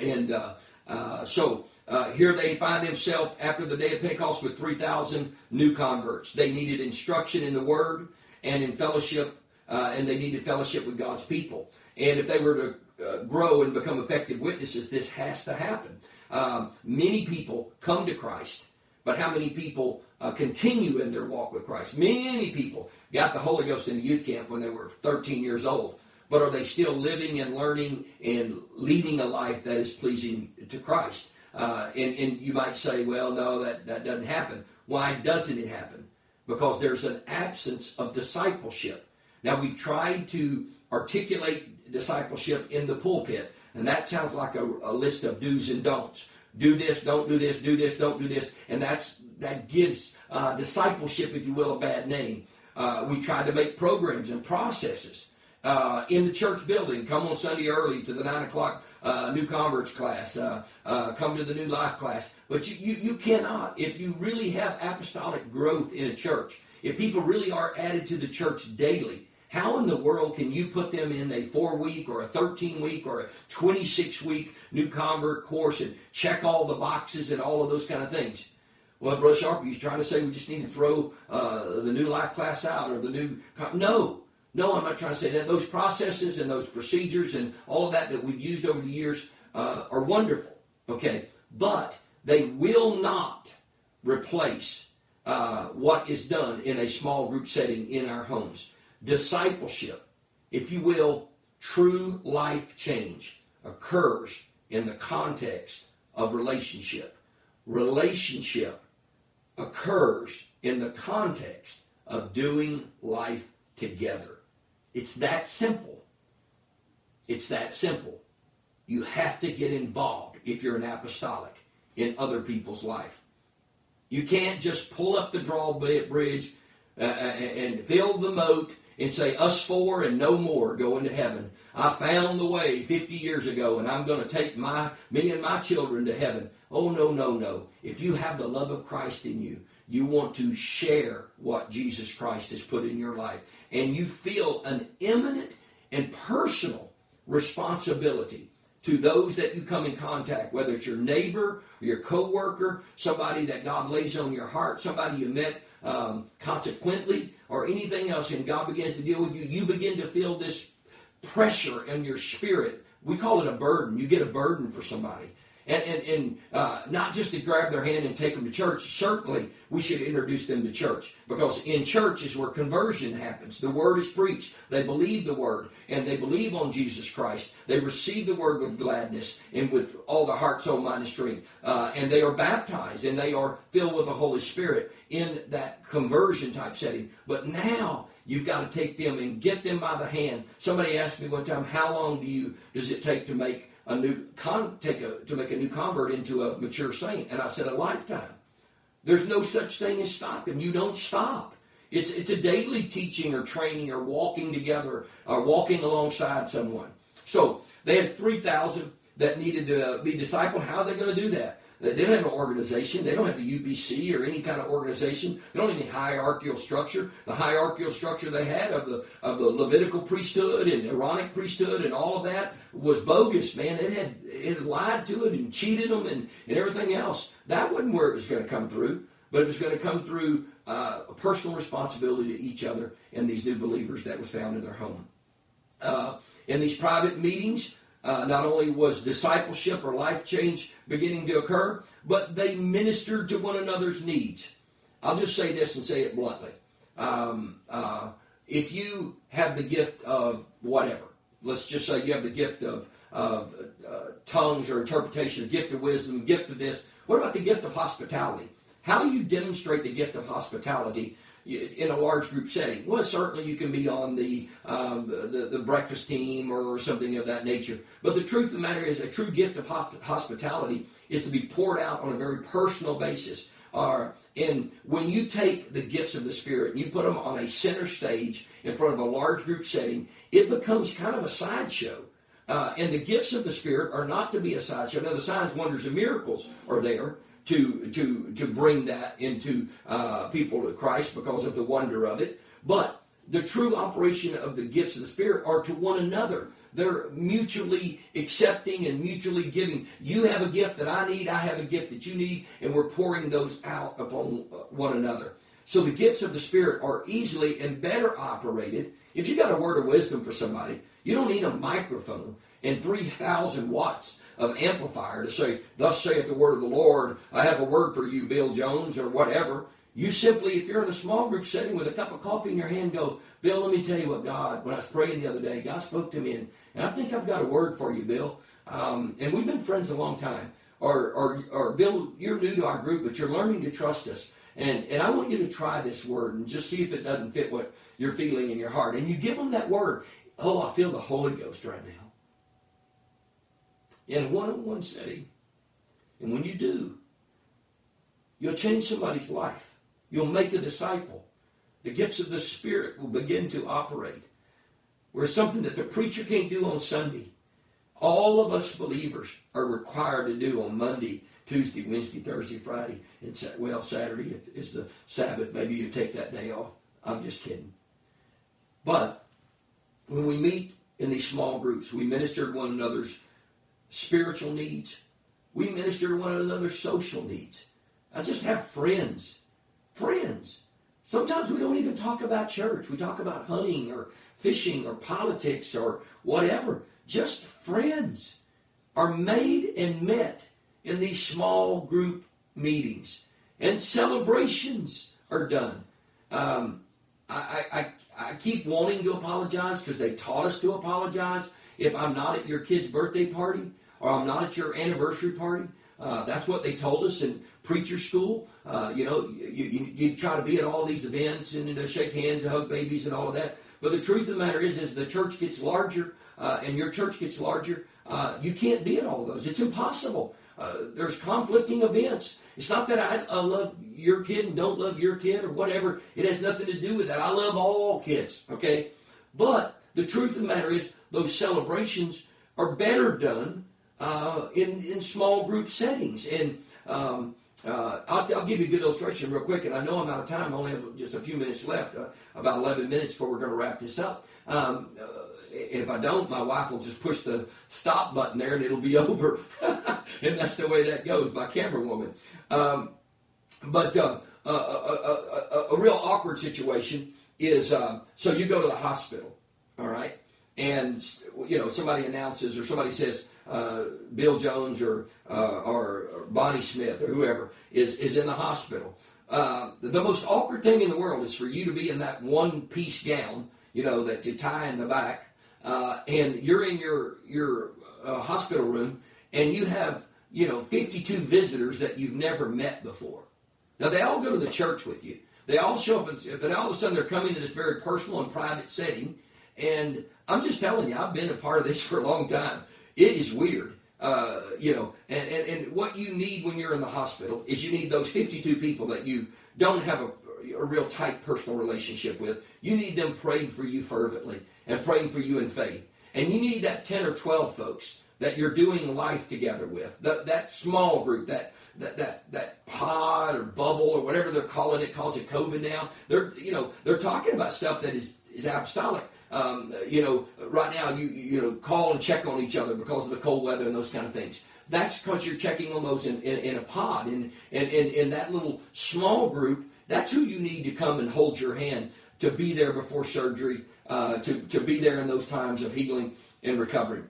And uh, uh, so. Uh, here they find themselves after the day of Pentecost with three thousand new converts. They needed instruction in the Word and in fellowship, uh, and they needed fellowship with God's people. And if they were to uh, grow and become effective witnesses, this has to happen. Um, many people come to Christ, but how many people uh, continue in their walk with Christ? Many people got the Holy Ghost in the youth camp when they were thirteen years old, but are they still living and learning and leading a life that is pleasing to Christ? Uh, and, and you might say, well, no, that, that doesn't happen. Why doesn't it happen? Because there's an absence of discipleship. Now, we've tried to articulate discipleship in the pulpit, and that sounds like a, a list of do's and don'ts. Do this, don't do this, do this, don't do this. And that's that gives uh, discipleship, if you will, a bad name. Uh, we tried to make programs and processes uh, in the church building. Come on Sunday early to the nine o'clock Uh, new converts class, uh, uh, come to the new life class. But you, you, you cannot, if you really have apostolic growth in a church, if people really are added to the church daily, how in the world can you put them in a four-week or a thirteen-week or a twenty-six-week new convert course and check all the boxes and all of those kind of things? Well, Brother Sharp, you're trying to say we just need to throw uh, the new life class out or the new... Con- no. No, I'm not trying to say that. Those processes and those procedures and all of that that we've used over the years uh, are wonderful, okay? But they will not replace uh, what is done in a small group setting in our homes. Discipleship, if you will, true life change occurs in the context of relationship. Relationship occurs in the context of doing life together. It's that simple. It's that simple. You have to get involved if you're an apostolic in other people's life. You can't just pull up the drawbridge uh, and fill the moat and say, us four and no more go into heaven. I found the way fifty years ago and I'm going to take my me and my children to heaven. Oh, no, no, no. If you have the love of Christ in you, you want to share what Jesus Christ has put in your life. And you feel an imminent and personal responsibility to those that you come in contact, whether it's your neighbor, or your co-worker, somebody that God lays on your heart, somebody you met um, consequently, or anything else, and God begins to deal with you. You begin to feel this pressure in your spirit. We call it a burden. You get a burden for somebody. And, and, and uh, not just to grab their hand and take them to church. Certainly, we should introduce them to church, because in church is where conversion happens. The Word is preached. They believe the Word, and they believe on Jesus Christ. They receive the Word with gladness and with all their heart, soul, mind, and strength. Uh, and they are baptized, and they are filled with the Holy Spirit in that conversion-type setting. But now, you've got to take them and get them by the hand. Somebody asked me one time, how long do you does it take to make a new con, take a, to make a new convert into a mature saint? And I said, a lifetime. There's no such thing as stopping. You don't stop. It's it's a daily teaching or training or walking together or walking alongside someone. So they had three thousand that needed to be discipled. How are they going to do that? They don't have an organization. They don't have the U B C or any kind of organization. They don't have any hierarchical structure. The hierarchical structure they had of the of the Levitical priesthood and Aaronic priesthood and all of that was bogus, man. It had it lied to it and cheated them and, and everything else. That wasn't where it was going to come through, but it was going to come through uh, a personal responsibility to each other and these new believers that was found in their home. Uh, in these private meetings, Uh, not only was discipleship or life change beginning to occur, but they ministered to one another's needs. I'll just say this and say it bluntly. Um, uh, if you have the gift of whatever, let's just say you have the gift of, of uh, tongues or interpretation, gift of wisdom, gift of this. What about the gift of hospitality? How do you demonstrate the gift of hospitality in a large group setting? Well, certainly you can be on the, um, the, the breakfast team or something of that nature. But the truth of the matter is a true gift of hospitality is to be poured out on a very personal basis. Or, and when you take the gifts of the Spirit and you put them on a center stage in front of a large group setting, it becomes kind of a sideshow. Uh, and the gifts of the Spirit are not to be a sideshow. Now, the signs, wonders, and miracles are there to to to bring that into uh, people to Christ because of the wonder of it. But the true operation of the gifts of the Spirit are to one another. They're mutually accepting and mutually giving. You have a gift that I need, I have a gift that you need, and we're pouring those out upon one another. So the gifts of the Spirit are easily and better operated. If you got a word of wisdom for somebody, you don't need a microphone and three thousand watts of amplifier to say, thus saith the word of the Lord, I have a word for you, Bill Jones, or whatever. You simply, if you're in a small group setting with a cup of coffee in your hand, go, Bill, let me tell you what God, when I was praying the other day, God spoke to me, and, and I think I've got a word for you, Bill. Um, and we've been friends a long time. Or, or, or, Bill, you're new to our group, but you're learning to trust us. And, and I want you to try this word and just see if it doesn't fit what you're feeling in your heart. And you give them that word. Oh, I feel the Holy Ghost right now. In a one-on-one setting. And when you do, you'll change somebody's life. You'll make a disciple. The gifts of the Spirit will begin to operate. Where something that the preacher can't do on Sunday, all of us believers are required to do on Monday, Tuesday, Wednesday, Thursday, Friday, and sa- well, Saturday is the Sabbath. Maybe you take that day off. I'm just kidding. But when we meet in these small groups, we minister to one another's spiritual needs. We minister to one another's social needs. I just have friends. Friends. Sometimes we don't even talk about church. We talk about hunting or fishing or politics or whatever. Just friends are made and met in these small group meetings. And celebrations are done. Um, I, I, I keep wanting to apologize because they taught us to apologize. If I'm not at your kid's birthday party, or I'm not at your anniversary party, uh, that's what they told us in preacher school. Uh, you know, you, you, you try to be at all these events and you know, shake hands and hug babies and all of that. But the truth of the matter is, as the church gets larger uh, and your church gets larger, uh, you can't be at all of those. It's impossible. Uh, there's conflicting events. It's not that I, I love your kid and don't love your kid or whatever. It has nothing to do with that. I love all kids, okay? But the truth of the matter is, those celebrations are better done uh, in, in small group settings. And um, uh, I'll, I'll give you a good illustration real quick, and I know I'm out of time. I only have just a few minutes left, uh, about eleven minutes before we're going to wrap this up. Um, uh, if I don't, my wife will just push the stop button there, and it'll be over. And that's the way that goes, my camera woman. Um, but uh, a, a, a, a real awkward situation is, uh, so you go to the hospital, all right? And, you know, somebody announces or somebody says uh, Bill Jones or, uh, or or Bonnie Smith or whoever is, is in the hospital. Uh, the most awkward thing in the world is for you to be in that one-piece gown, you know, that you tie in the back. Uh, and you're in your, your uh, hospital room and you have, you know, fifty-two visitors that you've never met before. Now, they all go to the church with you. They all show up, but all of a sudden they're coming to this very personal and private setting. And I'm just telling you, I've been a part of this for a long time. It is weird, uh, you know, and, and, and what you need when you're in the hospital is you need those fifty-two people that you don't have a, a real tight personal relationship with. You need them praying for you fervently and praying for you in faith. And you need that ten or twelve folks that you're doing life together with, that, that small group, that, that that that pod or bubble or whatever they're calling it, calls it COVID now. They're, you know, they're talking about stuff that is, is apostolic. Um, you know, right now, you you know, call and check on each other because of the cold weather and those kind of things. That's because you're checking on those in, in, in a pod. In, in, in, in that little small group, that's who you need to come and hold your hand to be there before surgery, uh, to, to be there in those times of healing and recovery.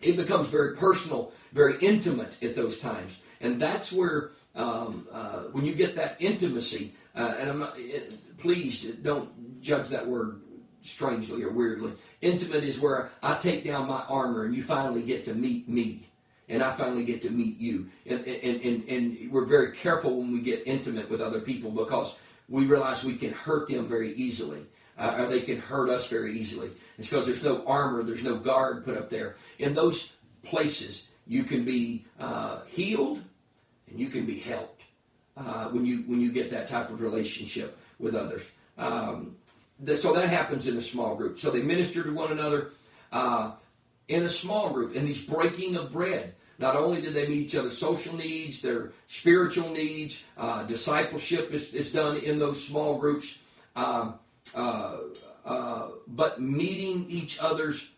It becomes very personal, very intimate at those times. And that's where um, uh, when you get that intimacy, uh, and I'm not, it, please don't judge that word strangely or weirdly. Intimate is where I take down my armor and you finally get to meet me. And I finally get to meet you. And, and, and, and we're very careful when we get intimate with other people because we realize we can hurt them very easily. Uh, or they can hurt us very easily. It's because there's no armor, there's no guard put up there. In those places, you can be uh, healed and you can be helped uh, when you when you get that type of relationship with others. Um, the, so that happens in a small group. So they minister to one another uh, in a small group, in these breaking of bread. Not only did they meet each other's social needs, their spiritual needs, uh, discipleship is, is done in those small groups, uh, uh, uh, but meeting each other's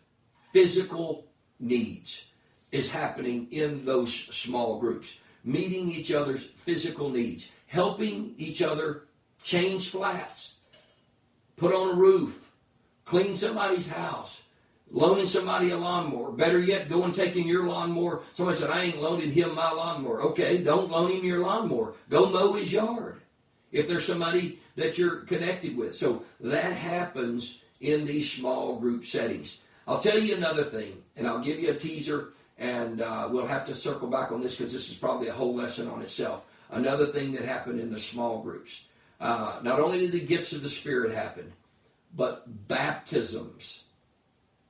physical needs is happening in those small groups. Meeting each other's physical needs, helping each other change flats, put on a roof, clean somebody's house, loaning somebody a lawnmower. Better yet, go and taking your lawnmower. Somebody said, I ain't loaning him my lawnmower. Okay, don't loan him your lawnmower. Go mow his yard if there's somebody that you're connected with. So that happens in these small group settings. I'll tell you another thing, and I'll give you a teaser, and uh, we'll have to circle back on this because this is probably a whole lesson on itself. Another thing that happened in the small groups. Uh, not only did the gifts of the Spirit happen, but baptisms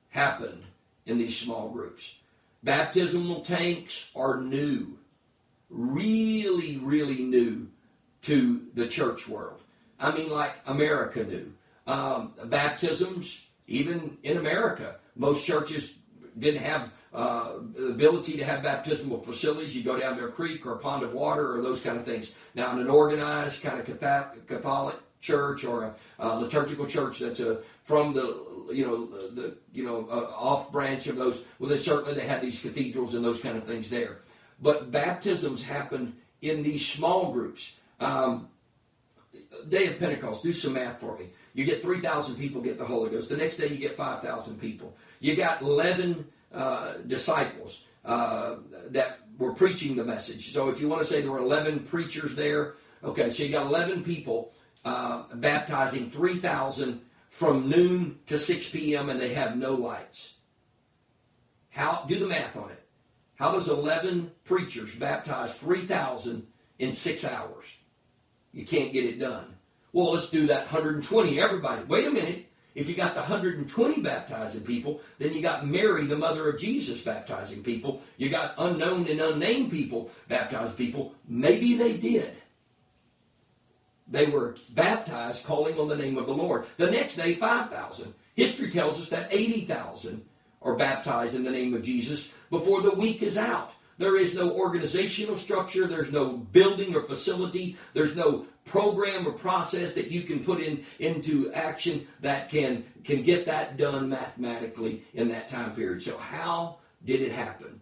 happen in these small groups. Baptismal tanks are new, really, really new to the church world. I mean, like America knew. Um, baptisms, even in America, most churches didn't have uh, the ability to have baptismal facilities. You go down to a creek or a pond of water or those kind of things. Now, in an organized kind of Catholic church or a, a liturgical church that's a, from the you know, the you know, uh, off branch of those. Well, they certainly they had these cathedrals and those kind of things there. But baptisms happened in these small groups. Um, day of Pentecost, do some math for me. You get three thousand people get the Holy Ghost. The next day you get five thousand people. You got eleven uh, disciples uh, that were preaching the message. So if you want to say there were eleven preachers there, okay, so you got eleven people uh, baptizing three thousand from noon to six p.m. and they have no lights. How, do the math on it. How does eleven preachers baptize three thousand in six hours? You can't get it done. Well, let's do that one hundred twenty, everybody. Wait a minute. If you got the one hundred twenty baptizing people, then you got Mary, the mother of Jesus, baptizing people. You got unknown and unnamed people baptized people. Maybe they did. They were baptized, calling on the name of the Lord. The next day, five thousand. History tells us that eighty thousand are baptized in the name of Jesus before the week is out. There is no organizational structure. There's no building or facility. There's no program or process that you can put in into action that can, can get that done mathematically in that time period. So how did it happen?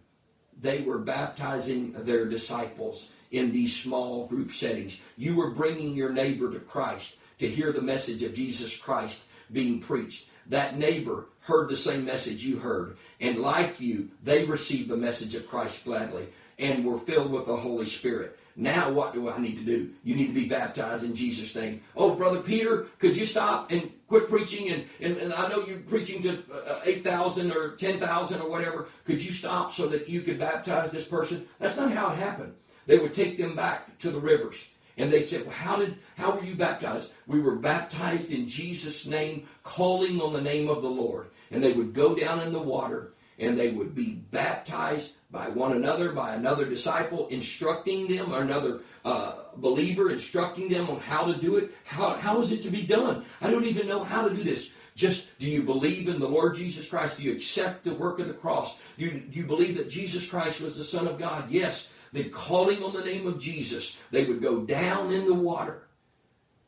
They were baptizing their disciples in these small group settings. You were bringing your neighbor to Christ to hear the message of Jesus Christ being preached. That neighbor heard the same message you heard, and like you, they received the message of Christ gladly and were filled with the Holy Spirit. Now what do I need to do? You need to be baptized in Jesus' name. Oh, Brother Peter, could you stop and quit preaching? And, and, and I know you're preaching to eight thousand or ten thousand or whatever. Could you stop so that you could baptize this person? That's not how it happened. They would take them back to the rivers. And they'd say, well, how, did, how were you baptized? We were baptized in Jesus' name, calling on the name of the Lord. And they would go down in the water, and they would be baptized by one another, by another disciple, instructing them, or another uh, believer, instructing them on how to do it. How, how is it to be done? I don't even know how to do this. Just, do you believe in the Lord Jesus Christ? Do you accept the work of the cross? Do you, do you believe that Jesus Christ was the Son of God? Yes. Then calling on the name of Jesus, they would go down in the water.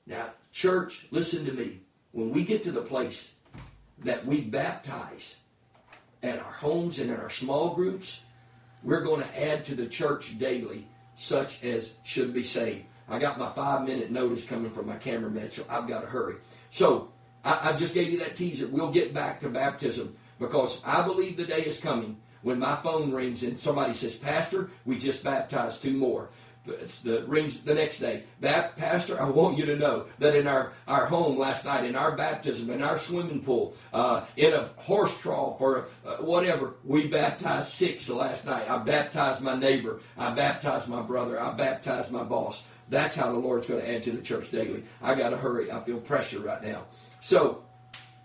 Now, church, listen to me. When we get to the place that we baptize at our homes and in our small groups, we're going to add to the church daily, such as should be saved. I got my five-minute notice coming from my cameraman, so I've got to hurry. So, I, I just gave you that teaser. We'll get back to baptism because I believe the day is coming when my phone rings and somebody says, Pastor, we just baptized two more. The, rings the next day. Pastor, I want you to know that in our, our home last night, in our baptism, in our swimming pool, uh, in a horse trough or uh, whatever, we baptized six last night. I baptized my neighbor. I baptized my brother. I baptized my boss. That's how the Lord's going to add to the church daily. I got to hurry. I feel pressure right now. So,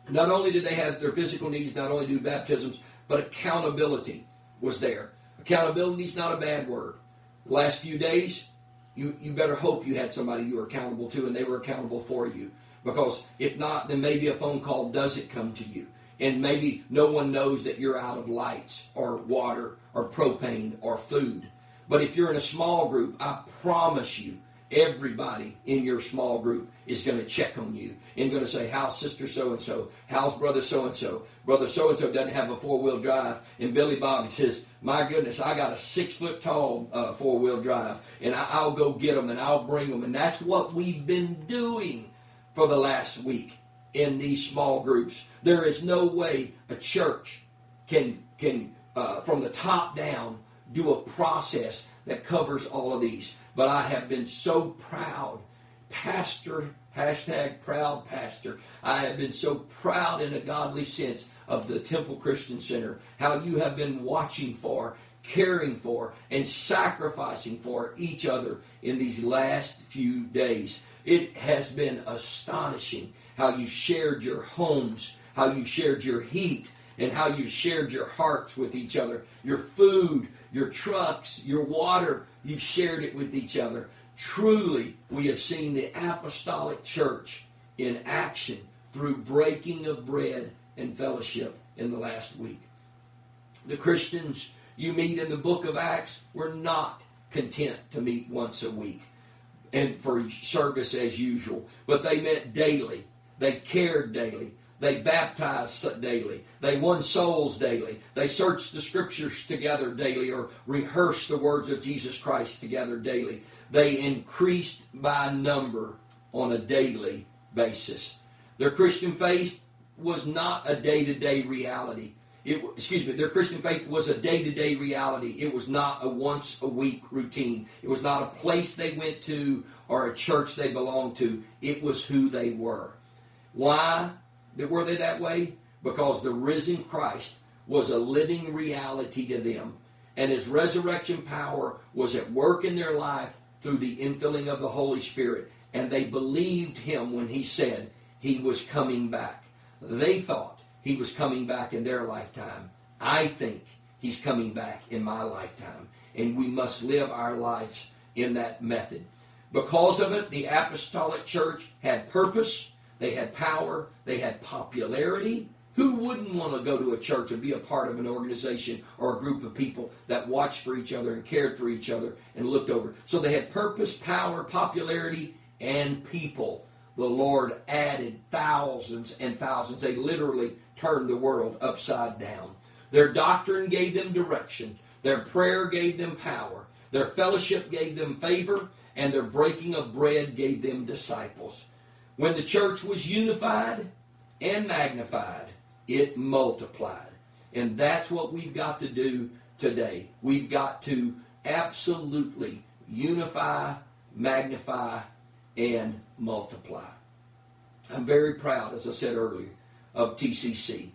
not only did they have their physical needs, not only do baptisms, but accountability was there. Accountability is not a bad word. Last few days, you, you better hope you had somebody you were accountable to and they were accountable for you. Because if not, then maybe a phone call doesn't come to you. And maybe no one knows that you're out of lights or water or propane or food. But if you're in a small group, I promise you, everybody in your small group is going to check on you and going to say, how's sister so-and-so? How's brother so-and-so? Brother so-and-so doesn't have a four-wheel drive. And Billy Bob says, my goodness, I got a six-foot-tall uh, four-wheel drive, and I, I'll go get them, and I'll bring them. And that's what we've been doing for the last week in these small groups. There is no way a church can, can uh, from the top down, do a process that covers all of these. But I have been so proud, pastor, hashtag proud pastor. I have been so proud in a godly sense of the Temple Christian Center, how you have been watching for, caring for, and sacrificing for each other in these last few days. It has been astonishing how you shared your homes, how you shared your heat, and how you shared your hearts with each other, your food, your trucks, your water. You've shared it with each other. Truly, we have seen the apostolic church in action through breaking of bread and fellowship in the last week. The Christians you meet in the book of Acts were not content to meet once a week and for service as usual, but they met daily. They cared daily. They baptized daily. They won souls daily. They searched the scriptures together daily or rehearsed the words of Jesus Christ together daily. They increased by number on a daily basis. Their Christian faith was not a day-to-day reality. It, excuse me, their Christian faith was a day-to-day reality. It was not a once-a-week routine. It was not a place they went to or a church they belonged to. It was who they were. Why? Were they that way? Because the risen Christ was a living reality to them. And His resurrection power was at work in their life through the infilling of the Holy Spirit. And they believed Him when He said He was coming back. They thought He was coming back in their lifetime. I think He's coming back in my lifetime. And we must live our lives in that method. Because of it, the apostolic church had purpose. They had power. They had popularity. Who wouldn't want to go to a church and be a part of an organization or a group of people that watched for each other and cared for each other and looked over? So they had purpose, power, popularity, and people. The Lord added thousands and thousands. They literally turned the world upside down. Their doctrine gave them direction. Their prayer gave them power. Their fellowship gave them favor. And their breaking of bread gave them disciples. When the church was unified and magnified, it multiplied. And that's what we've got to do today. We've got to absolutely unify, magnify, and multiply. I'm very proud, as I said earlier, of T C C.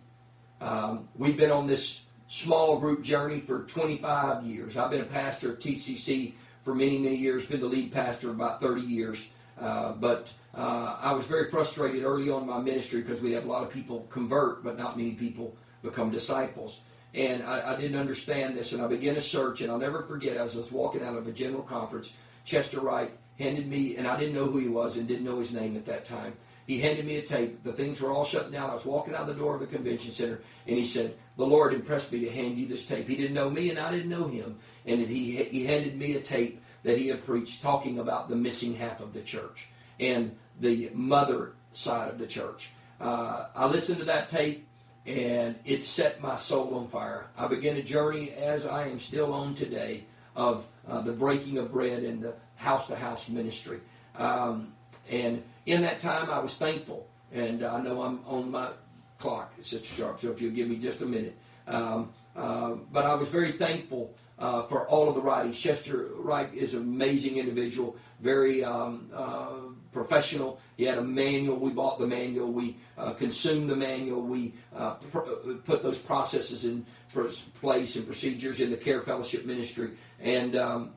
Um, we've been on this small group journey for twenty-five years. I've been a pastor of T C C for many, many years. Been the lead pastor about thirty years. Uh, but... Uh, I was very frustrated early on in my ministry because we had a lot of people convert, but not many people become disciples. And I, I didn't understand this, and I began a search, and I'll never forget, as I was walking out of a general conference, Chester Wright handed me, and I didn't know who he was and didn't know his name at that time. He handed me a tape. The things were all shut down. I was walking out the door of the convention center, and he said, the Lord impressed me to hand you this tape. He didn't know me, and I didn't know him. And he, he handed me a tape that he had preached talking about the missing half of the church and the mother side of the church. Uh, I listened to that tape, and it set my soul on fire. I began a journey, as I am still on today, of uh, the breaking of bread and the house-to-house ministry. Um, and in that time, I was thankful. And I know I'm on my clock, Sister Sharp, so if you'll give me just a minute. Um, uh, but I was very thankful uh, for all of the writings. Chester Wright is an amazing individual, very um, uh, professional. He had a manual. We bought the manual. We uh, consumed the manual. We uh, pr- put those processes in pr- place and procedures in the Care Fellowship ministry, and um,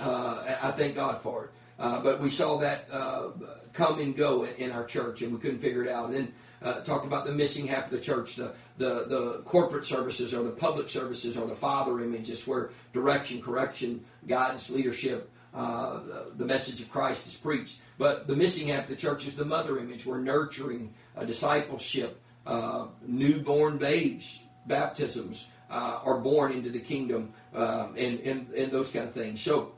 uh, I thank God for it. Uh, but we saw that uh, come and go in, in our church, and we couldn't figure it out. And then uh, talked about the missing half of the church, the, the the corporate services or the public services or the father image. It's where direction, correction, guidance, leadership, uh, the message of Christ is preached. But the missing half of the church is the mother image. We're nurturing uh, discipleship, uh, newborn babes, baptisms uh, are born into the kingdom, uh, and, and, and those kind of things. So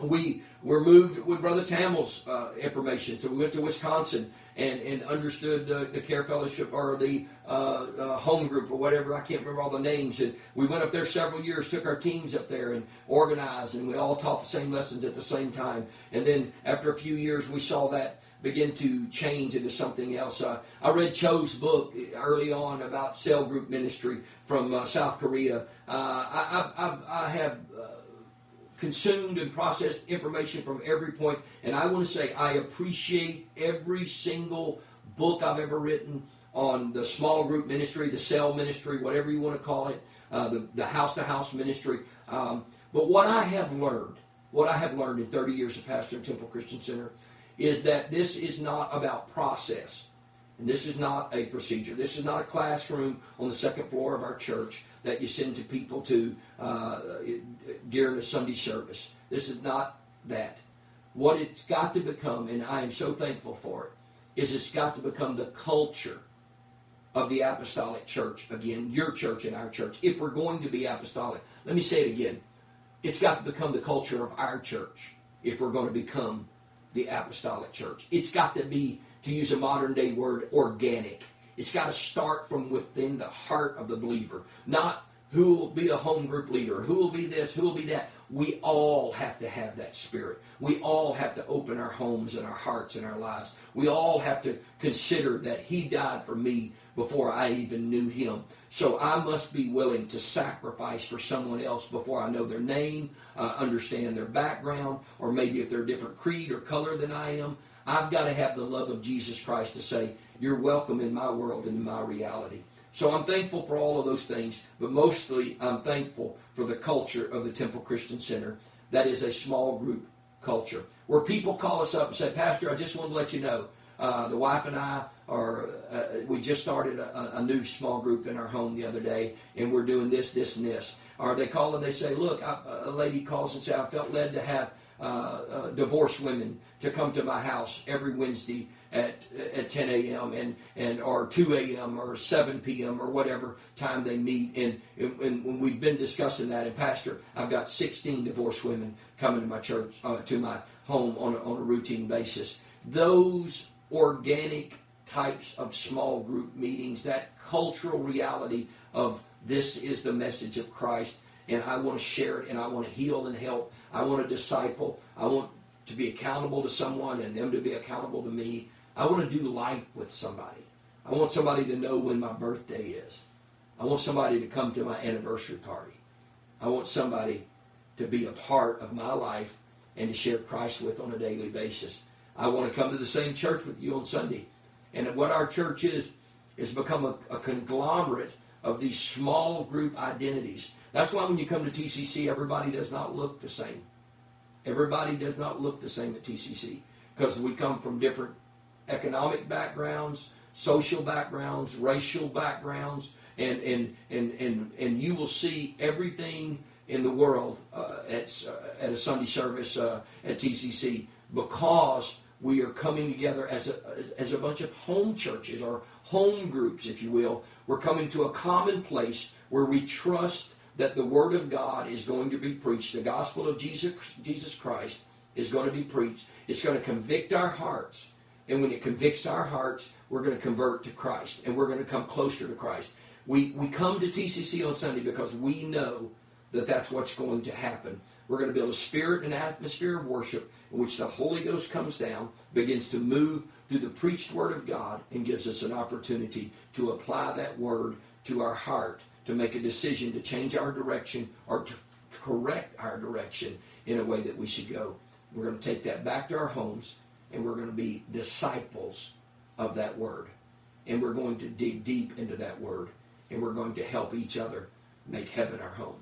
We were moved with Brother Tamil's uh, information, so we went to Wisconsin and, and understood uh, the Care Fellowship or the uh, uh, home group or whatever. I can't remember all the names. And we went up there several years, took our teams up there and organized, and we all taught the same lessons at the same time. And then after a few years, we saw that begin to change into something else. Uh, I read Cho's book early on about cell group ministry from uh, South Korea. Uh, I, I've, I've, I have... Uh, consumed and processed information from every point, and I want to say I appreciate every single book I've ever written on the small group ministry, the cell ministry, whatever you want to call it, uh, the, the house-to-house ministry. Um, but what I have learned, what I have learned in thirty years of pastoring Temple Christian Center is that this is not about process, and this is not a procedure. This is not a classroom on the second floor of our church that you send to people to uh, during a Sunday service. This is not that. What it's got to become, and I am so thankful for it, is it's got to become the culture of the apostolic church. Again, your church and our church. If we're going to be apostolic, let me say it again. It's got to become the culture of our church if we're going to become the apostolic church. It's got to be, to use a modern-day word, organic. It's got to start from within the heart of the believer, not who will be a home group leader, who will be this, who will be that. We all have to have that spirit. We all have to open our homes and our hearts and our lives. We all have to consider that He died for me before I even knew Him. So I must be willing to sacrifice for someone else before I know their name, uh, understand their background, or maybe if they're a different creed or color than I am. I've got to have the love of Jesus Christ to say, you're welcome in my world and in my reality. So I'm thankful for all of those things, but mostly I'm thankful for the culture of the Temple Christian Center. That is a small group culture where people call us up and say, Pastor, I just want to let you know, uh, the wife and I are, uh, we just started a, a new small group in our home the other day, and we're doing this, this, and this. Or they call and they say, look, I, a lady calls and says, I felt led to have Uh, uh, divorced women to come to my house every Wednesday at at ten a.m. and and or two a.m. or seven p.m. or whatever time they meet. And, and, and we've been discussing that. And Pastor, I've got sixteen divorced women coming to my church, uh, to my home on a, on a routine basis. Those organic types of small group meetings, that cultural reality of this is the message of Christ. And I want to share it, and I want to heal and help. I want to disciple. I want to be accountable to someone and them to be accountable to me. I want to do life with somebody. I want somebody to know when my birthday is. I want somebody to come to my anniversary party. I want somebody to be a part of my life and to share Christ with on a daily basis. I want to come to the same church with you on Sunday. And what our church is, is become a, a conglomerate of these small group identities. That's why when you come to T C C, everybody does not look the same. Everybody does not look the same at T C C because we come from different economic backgrounds, social backgrounds, racial backgrounds, and and and and, and you will see everything in the world uh, at uh, at a Sunday service uh, at T C C because we are coming together as a as a bunch of home churches or home groups, if you will. We're coming to a common place where we trust that the Word of God is going to be preached. The gospel of Jesus, Jesus Christ is going to be preached. It's going to convict our hearts. And when it convicts our hearts, we're going to convert to Christ. And we're going to come closer to Christ. We, we come to T C C on Sunday because we know that that's what's going to happen. We're going to build a spirit and atmosphere of worship in which the Holy Ghost comes down, begins to move through the preached Word of God, and gives us an opportunity to apply that Word to our heart, to make a decision to change our direction or to correct our direction in a way that we should go. We're going to take that back to our homes, and we're going to be disciples of that word. And we're going to dig deep into that word, and we're going to help each other make heaven our home.